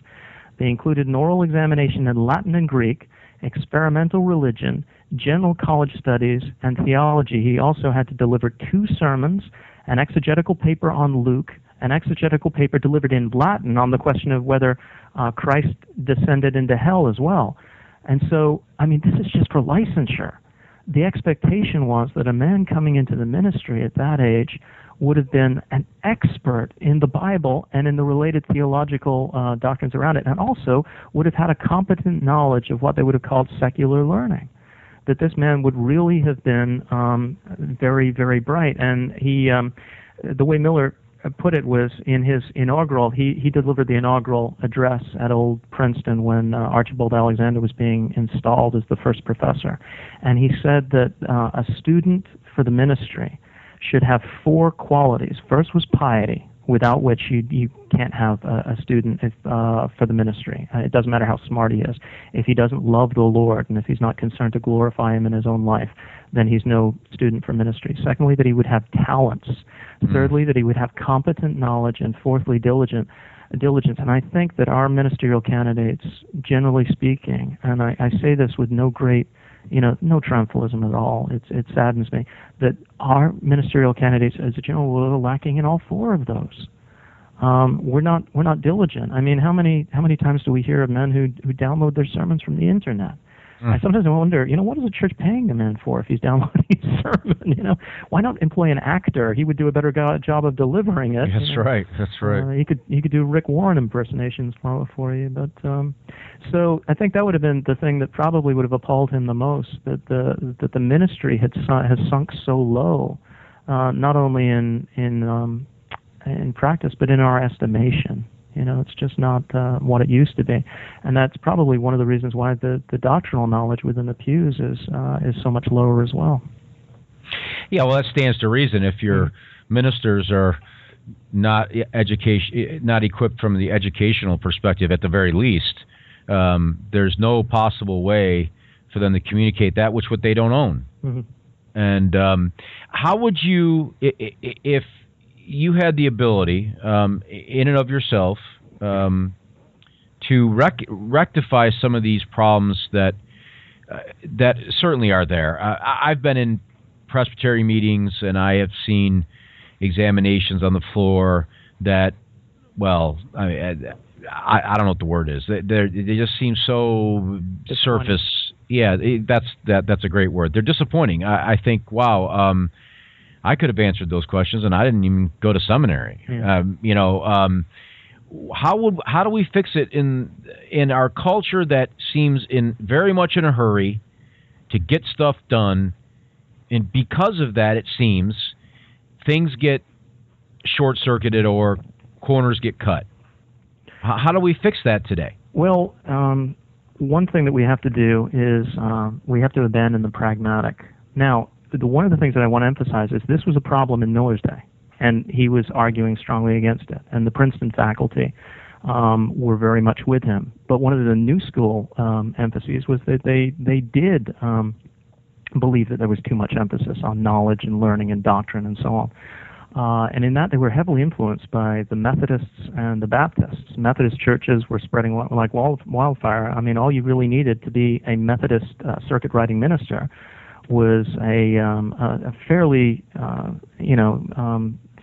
They included an oral examination in Latin and Greek, experimental religion, general college studies, and theology. He also had to deliver 2 sermons, an exegetical paper on Luke, an exegetical paper delivered in Latin on the question of whether Christ descended into hell as well. And so, this is just for licensure. The expectation was that a man coming into the ministry at that age would have been an expert in the Bible and in the related theological doctrines around it, and also would have had a competent knowledge of what they would have called secular learning, that this man would really have been very, very bright. And he, the way Miller put it was in his inaugural, he delivered the inaugural address at Old Princeton when Archibald Alexander was being installed as the first professor. And he said that a student for the ministry should have 4 qualities. First was piety, without which you can't have a student for the ministry. It doesn't matter how smart he is. If he doesn't love the Lord and if he's not concerned to glorify him in his own life, then he's no student for ministry. Secondly, that he would have talents. Thirdly, that he would have competent knowledge. And fourthly, diligence. And I think that our ministerial candidates, generally speaking, and I say this with no great no triumphalism at all. It saddens me that our ministerial candidates, as a general rule, are lacking in all 4 of those. We're not diligent. How many times do we hear of men who download their sermons from the internet? I sometimes wonder, what is the church paying the man for if he's downloading his sermon? Why not employ an actor? He would do a better job of delivering it. That's right. He could do Rick Warren impersonations for you. But so I think that would have been the thing that probably would have appalled him the most, that the ministry has sunk so low, not only in practice but in our estimation. It's just not what it used to be. And that's probably one of the reasons why the doctrinal knowledge within the pews is so much lower as well. Yeah, well, that stands to reason. If your ministers are not equipped from the educational perspective at the very least, there's no possible way for them to communicate that which what they don't own. Mm-hmm. And how would you, if you had the ability, in and of yourself, to rectify some of these problems that certainly are there. I've been in Presbytery meetings, and I have seen examinations on the floor that, I don't know what the word is. They just seem so surface. Yeah, that's a great word. They're disappointing. I think, wow, I could have answered those questions, and I didn't even go to seminary. Yeah. How do we fix it in our culture that seems in very much in a hurry to get stuff done, and because of that, it seems things get short-circuited or corners get cut. How do we fix that today? Well, one thing that we have to do is we have to abandon the pragmatic. Now, one of the things that I want to emphasize is this was a problem in Miller's day, and he was arguing strongly against it. And the Princeton faculty were very much with him. But one of the new school emphases was that they did believe that there was too much emphasis on knowledge and learning and doctrine and so on. And in that, they were heavily influenced by the Methodists and the Baptists. Methodist churches were spreading like wildfire. I mean, all you really needed to be a Methodist circuit riding minister was a fairly,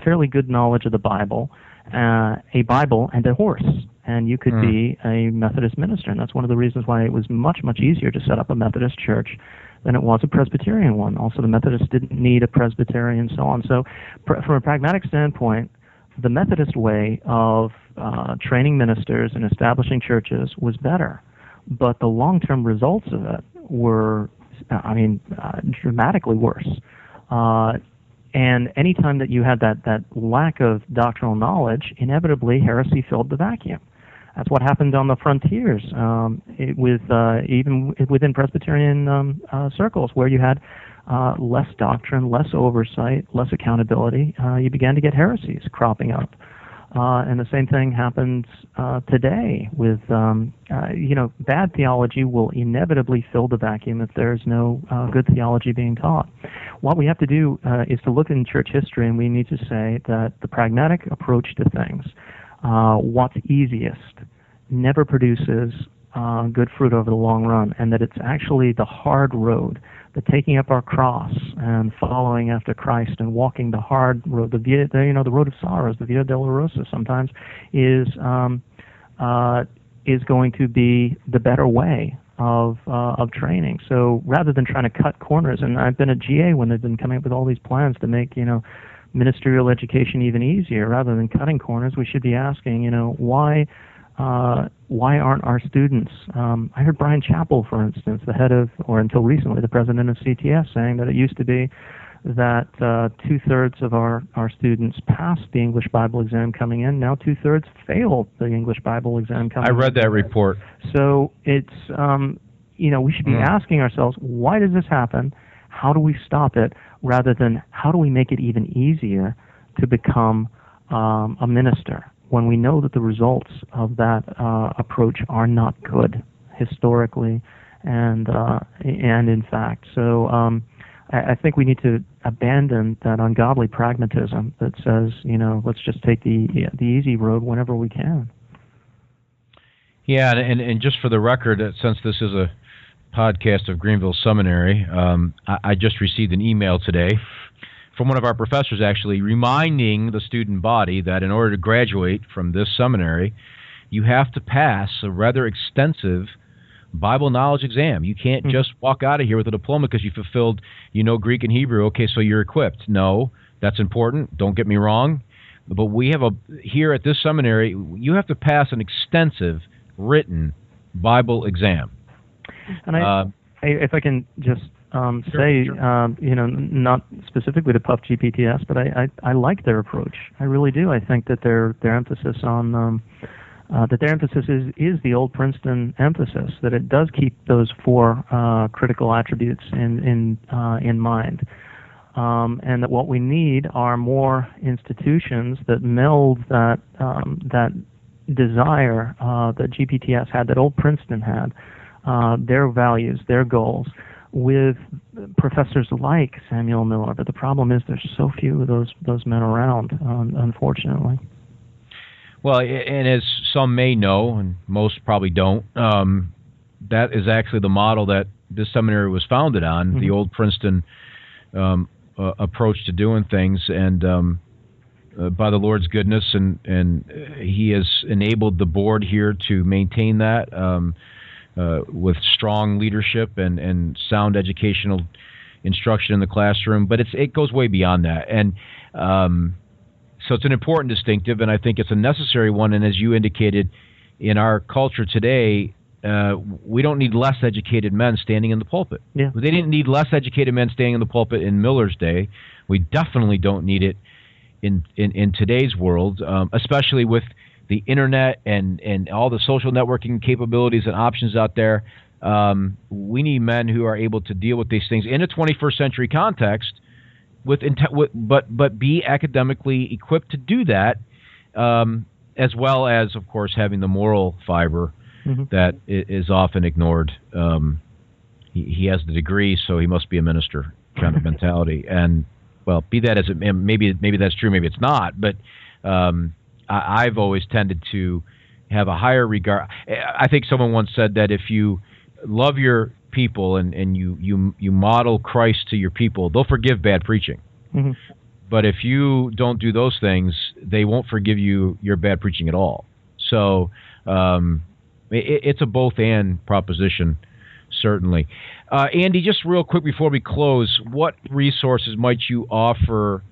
fairly good knowledge of the Bible, a Bible and a horse, and you could be a Methodist minister. And that's one of the reasons why it was much, much easier to set up a Methodist church than it was a Presbyterian one. Also, the Methodists didn't need a Presbyterian, so on. So, from a pragmatic standpoint, the Methodist way of training ministers and establishing churches was better. But the long-term results of it were, dramatically worse. And any time that you had that lack of doctrinal knowledge, inevitably heresy filled the vacuum. That's what happened on the frontiers, even within Presbyterian circles, where you had less doctrine, less oversight, less accountability. You began to get heresies cropping up, and the same thing happens today. With bad theology will inevitably fill the vacuum if there's no good theology being taught. What we have to do is to look in church history, and we need to say that the pragmatic approach to things. What's easiest never produces good fruit over the long run, and that it's actually the hard road, the taking up our cross and following after Christ and walking the hard road, the road of sorrows, the Via Dolorosa sometimes, is going to be the better way of training. So rather than trying to cut corners, and I've been at GA when they've been coming up with all these plans to make, ministerial education even easier. Rather than cutting corners, we should be asking, why aren't our students? I heard Brian Chappell, for instance, the head of, or until recently, the president of CTS, saying that it used to be that 2/3 of our students passed the English Bible exam coming in. Now 2/3 failed the English Bible exam coming in. I read that report. So it's, we should be asking ourselves, why does this happen? How do we stop it? Rather than how do we make it even easier to become a minister when we know that the results of that approach are not good historically and in fact. So I think we need to abandon that ungodly pragmatism that says, let's just take the easy road whenever we can. Yeah, and just for the record, since this is a podcast of Greenville Seminary, I just received an email today from one of our professors actually reminding the student body that in order to graduate from this seminary, you have to pass a rather extensive Bible knowledge exam. You can't just walk out of here with a diploma because you fulfilled, Greek and Hebrew. Okay, so you're equipped. No, that's important. Don't get me wrong. But we have here at this seminary, you have to pass an extensive written Bible exam. And if I can just say, not specifically to Puff GPTS, but I like their approach. I really do. I think that their emphasis on is the old Princeton emphasis, that it does keep those four critical attributes in mind, and that what we need are more institutions that meld that that desire that GPTS had, that old Princeton had. Their values, their goals, with professors like Samuel Miller. But the problem is there's so few of those men around, unfortunately. Well, and as some may know, and most probably don't, that is actually the model that this seminary was founded on, the old Princeton approach to doing things. And by the Lord's goodness, and he has enabled the board here to maintain that. with strong leadership and sound educational instruction in the classroom. But it goes way beyond that. And so it's an important distinctive, and I think it's a necessary one. And as you indicated, in our culture today, we don't need less educated men standing in the pulpit. Yeah. They didn't need less educated men standing in the pulpit in Miller's day. We definitely don't need it in today's world, especially with the internet and all the social networking capabilities and options out there. We need men who are able to deal with these things in a 21st century context, but be academically equipped to do that, as well as, of course, having the moral fiber that is often ignored. He has the degree, so he must be a minister kind of mentality. And, well, be that as it may, maybe that's true, maybe it's not, but I've always tended to have a higher regard. I think someone once said that if you love your people and you model Christ to your people, they'll forgive bad preaching. Mm-hmm. But if you don't do those things, they won't forgive you your bad preaching at all. So it's a both-and proposition, certainly. Andy, just real quick before we close, what resources might you offer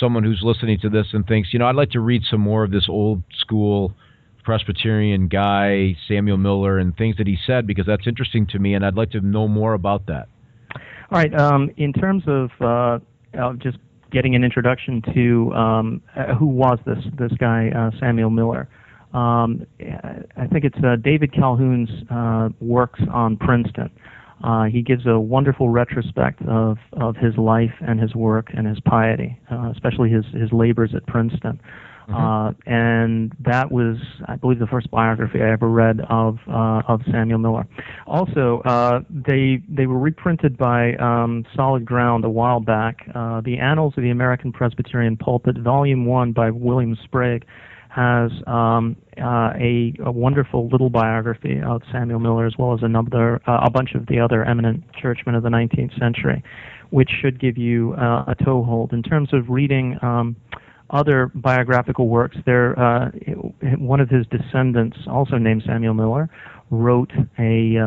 someone who's listening to this and thinks, I'd like to read some more of this old school Presbyterian guy, Samuel Miller, and things that he said, because that's interesting to me, and I'd like to know more about that? All right. In terms of just getting an introduction to who was this guy, Samuel Miller, I think it's David Calhoun's works on Princeton. He gives a wonderful retrospect of his life and his work and his piety, especially his labors at Princeton. And that was, I believe, the first biography I ever read of Samuel Miller. Also, they were reprinted by Solid Ground a while back. The Annals of the American Presbyterian Pulpit, Volume 1 by William Sprague, has a wonderful little biography of Samuel Miller, as well as a bunch of the other eminent churchmen of the 19th century, which should give you a toehold. In terms of reading other biographical works, there one of his descendants, also named Samuel Miller, wrote a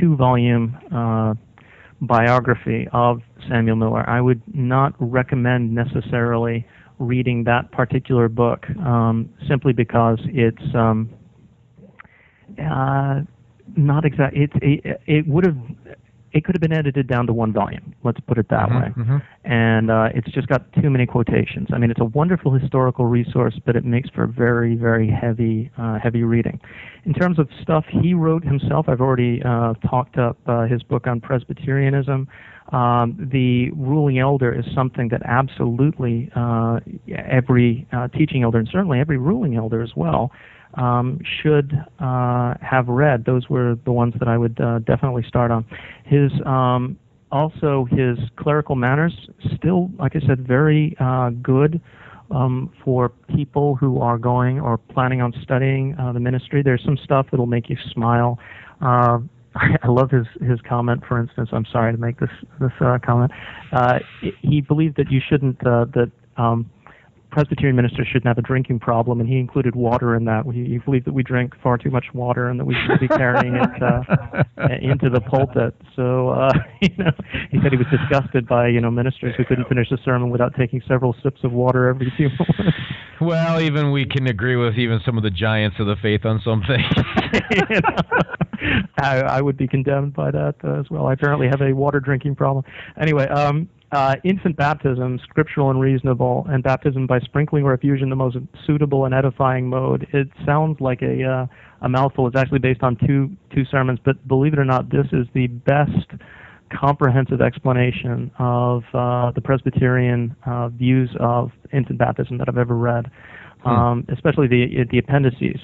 two-volume biography of Samuel Miller. I would not recommend necessarily reading that particular book, simply because it's not exact. It could have been edited down to one volume. Let's put it that way. And it's just got too many quotations. I mean, it's a wonderful historical resource, but it makes for very, very heavy reading. In terms of stuff he wrote himself, I've already talked up his book on Presbyterianism. The ruling elder is something that absolutely every teaching elder, and certainly every ruling elder as well, should have read. Those were the ones that I would definitely start on. His also his Clerical Manners, still, like I said, very good for people who are going or planning on studying the ministry. There's some stuff that'll make you smile. I love his comment, for instance. I'm sorry to make this comment. He believed that you shouldn't Presbyterian ministers shouldn't have a drinking problem, and he included water in that. He believed that we drink far too much water and that we should be carrying it into the pulpit. So, he said he was disgusted by, ministers who couldn't finish a sermon without taking several sips of water every few moments. Well, even we can agree with even some of the giants of the faith on something. I would be condemned by that as well. I apparently have a water drinking problem. Anyway, infant baptism, scriptural and reasonable, and baptism by sprinkling or effusion, the most suitable and edifying mode. It sounds like a mouthful. It's actually based on two sermons, but believe it or not, this is the best comprehensive explanation of the Presbyterian views of infant baptism that I've ever read. Especially the appendices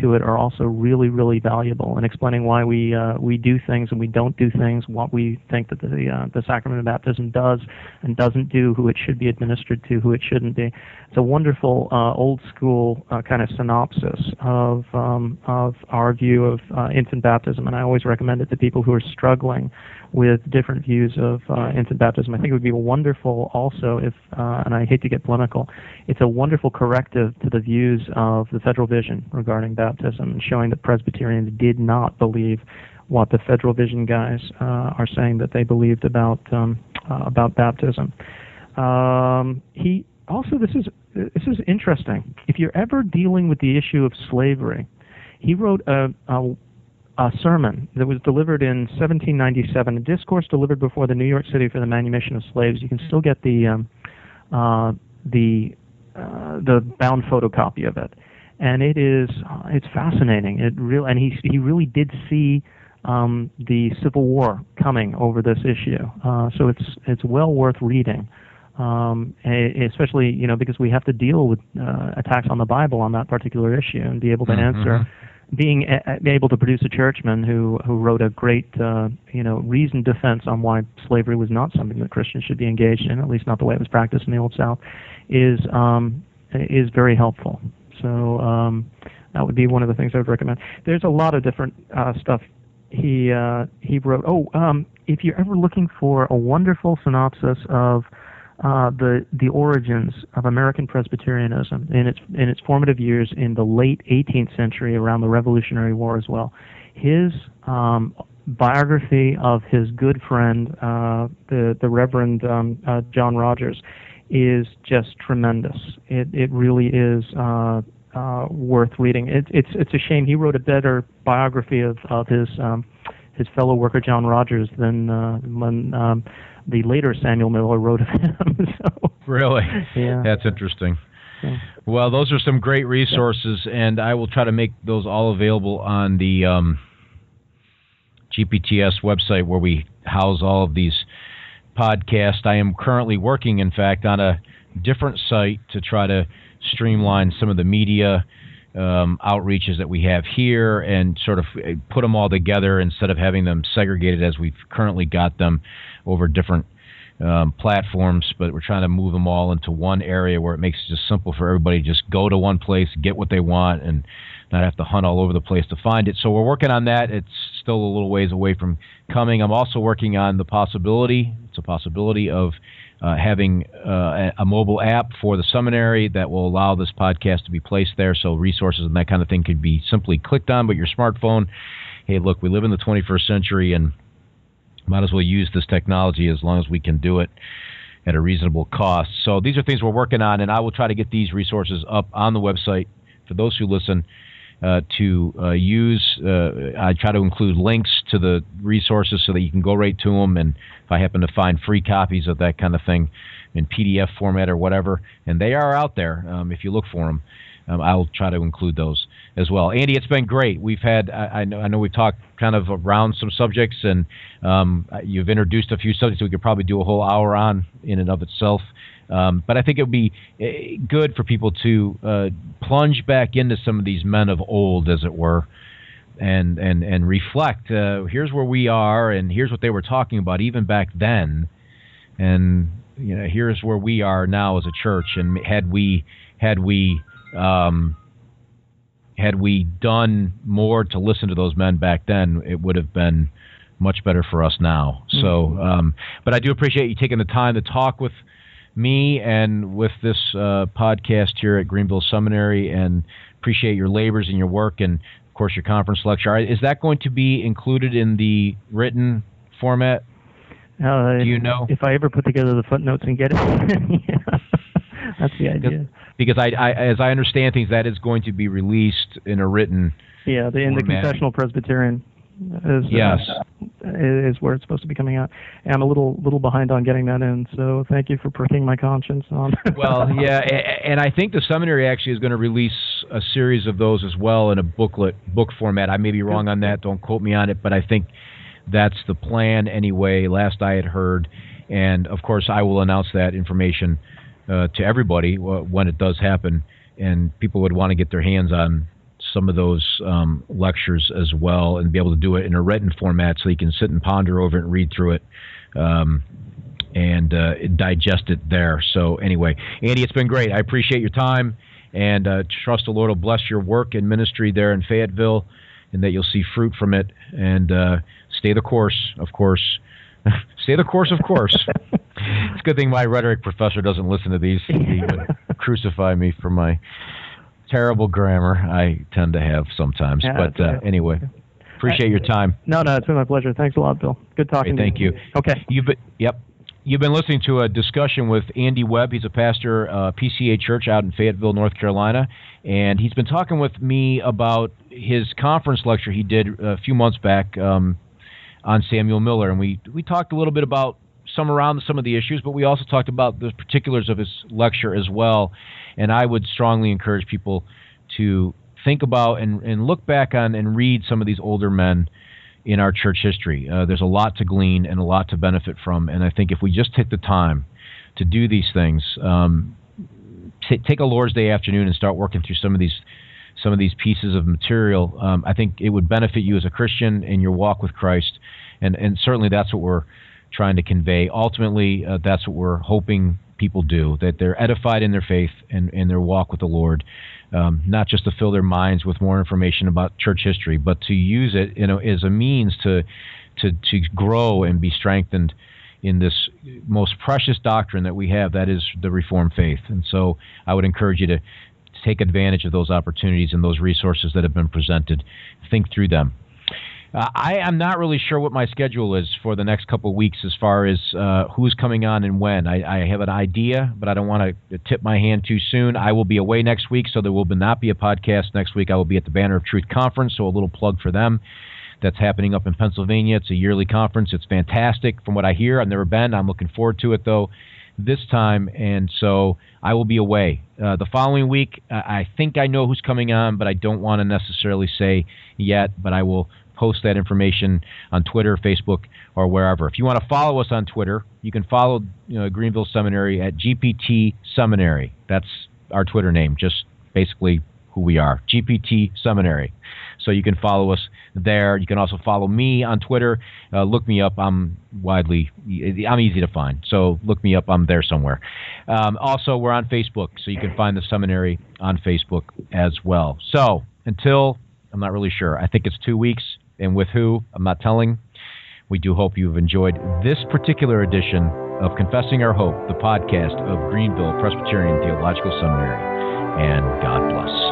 to it are also really, really valuable in explaining why we do things and we don't do things, what we think that the sacrament of baptism does and doesn't do, who it should be administered to, who it shouldn't be. It's a wonderful old school kind of synopsis of our view of infant baptism, and I always recommend it to people who are struggling with different views of infant baptism. I think it would be wonderful also if, and I hate to get polemical, it's a wonderful corrective to the views of the Federal Vision regarding baptism and showing that Presbyterians did not believe what the Federal Vision guys are saying that they believed about baptism. He also, this is interesting. If you're ever dealing with the issue of slavery, he wrote a sermon that was delivered in 1797, a discourse delivered before the New York City for the manumission of slaves. You can still get the bound photocopy of it, and it's fascinating. And he really did see the Civil War coming over this issue, so it's well worth reading. Especially, you know, because we have to deal with attacks on the Bible on that particular issue and be able to answer, being able to produce a churchman who wrote a great, reasoned defense on why slavery was not something that Christians should be engaged in, at least not the way it was practiced in the Old South, is very helpful. So that would be one of the things I would recommend. There's a lot of different stuff he wrote. If you're ever looking for a wonderful synopsis of the origins of American Presbyterianism in its formative years in the late 18th century around the Revolutionary War as well. His biography of his good friend, the Reverend John Rogers, is just tremendous. It really is worth reading. It's a shame he wrote a better biography of his fellow worker John Rogers than the later Samuel Miller wrote of him. So, really? Yeah. That's interesting. Yeah. Well, those are some great resources, and I will try to make those all available on the GPTS website where we house all of these podcasts. I am currently working, in fact, on a different site to try to streamline some of the media outreaches that we have here and sort of put them all together instead of having them segregated as we've currently got them over different platforms, but we're trying to move them all into one area where it makes it just simple for everybody to just go to one place, get what they want, and not have to hunt all over the place to find it. So we're working on that. It's still a little ways away from coming. I'm also working on the possibility of having a mobile app for the seminary that will allow this podcast to be placed there, so resources and that kind of thing could be simply clicked on with your smartphone. Hey, look, we live in the 21st century and might as well use this technology as long as we can do it at a reasonable cost. So these are things we're working on, and I will try to get these resources up on the website for those who listen to use. I try to include links to the resources so that you can go right to them, and if I happen to find free copies of that kind of thing in PDF format or whatever, and they are out there if you look for them, I'll try to include those as well. Andy, it's been great. We've had, I know we've talked kind of around some subjects, and you've introduced a few subjects we could probably do a whole hour on in and of itself. But I think it would be good for people to plunge back into some of these men of old, as it were, and reflect. Here's where we are, and here's what they were talking about even back then, and you know, here's where we are now as a church. And had we done more to listen to those men back then, it would have been much better for us now. Mm-hmm. So, but I do appreciate you taking the time to talk with me and with this podcast here at Greenville Seminary, and appreciate your labors and your work, and of course your conference lecture. Is that going to be included in the written format? Do you know? If I ever put together the footnotes and get it, yeah. That's the idea. Because I, as I understand things, that is going to be released in a written format. The Confessional Presbyterian is where it's supposed to be coming out. And I'm a little behind on getting that in, so thank you for pricking my conscience on. Well, yeah, and I think the seminary actually is going to release a series of those as well in a book format. I may be wrong on that. Don't quote me on it, but I think that's the plan anyway, last I had heard. And, of course, I will announce that information to everybody when it does happen, and people would want to get their hands on some of those lectures as well, and be able to do it in a written format so you can sit and ponder over it and read through it and digest it there. So anyway, Andy, it's been great. I appreciate your time, and trust the Lord will bless your work and ministry there in Fayetteville, and that you'll see fruit from it, and stay the course, of course, Stay the course, of course. It's a good thing my rhetoric professor doesn't listen to these. He would crucify me for my terrible grammar I tend to have sometimes. Yeah, but anyway, appreciate your time. No, it's been my pleasure. Thanks a lot, Bill. Good talking to you. Thank you. Okay. You've been listening to a discussion with Andy Webb. He's a pastor at PCA Church out in Fayetteville, North Carolina. And he's been talking with me about his conference lecture he did a few months back on Samuel Miller. And we talked a little bit about some of the issues, but we also talked about the particulars of his lecture as well. And I would strongly encourage people to think about and look back on and read some of these older men in our church history. There's a lot to glean and a lot to benefit from. And I think if we just take the time to do these things, take a Lord's Day afternoon and start working through some of these pieces of material, I think it would benefit you as a Christian in your walk with Christ. And certainly that's what we're trying to convey. Ultimately, that's what we're hoping people do, that they're edified in their faith and in their walk with the Lord, not just to fill their minds with more information about church history, but to use it, as a means to grow and be strengthened in this most precious doctrine that we have, that is the Reformed faith. And so I would encourage you to take advantage of those opportunities and those resources that have been presented. Think through them. I am not really sure what my schedule is for the next couple of weeks as far as who's coming on and when. I have an idea, but I don't want to tip my hand too soon. I will be away next week, so there will not be a podcast next week. I will be at the Banner of Truth Conference, so a little plug for them. That's happening up in Pennsylvania. It's a yearly conference. It's fantastic from what I hear. I've never been. I'm looking forward to it, though, this time, and so I will be away. The following week, I think I know who's coming on, but I don't want to necessarily say yet, but I will post that information on Twitter, Facebook, or wherever. If you want to follow us on Twitter, you can follow Greenville Seminary at GPT Seminary. That's our Twitter name, just basically who we are, GPT Seminary. So you can follow us there. You can also follow me on Twitter. Look me up. I'm easy to find. So look me up. I'm there somewhere. Also, we're on Facebook, so you can find the seminary on Facebook as well. So I'm not really sure. I think it's 2 weeks. And with who, I'm not telling. We do hope you've enjoyed this particular edition of Confessing Our Hope, the podcast of Greenville Presbyterian Theological Seminary. And God bless.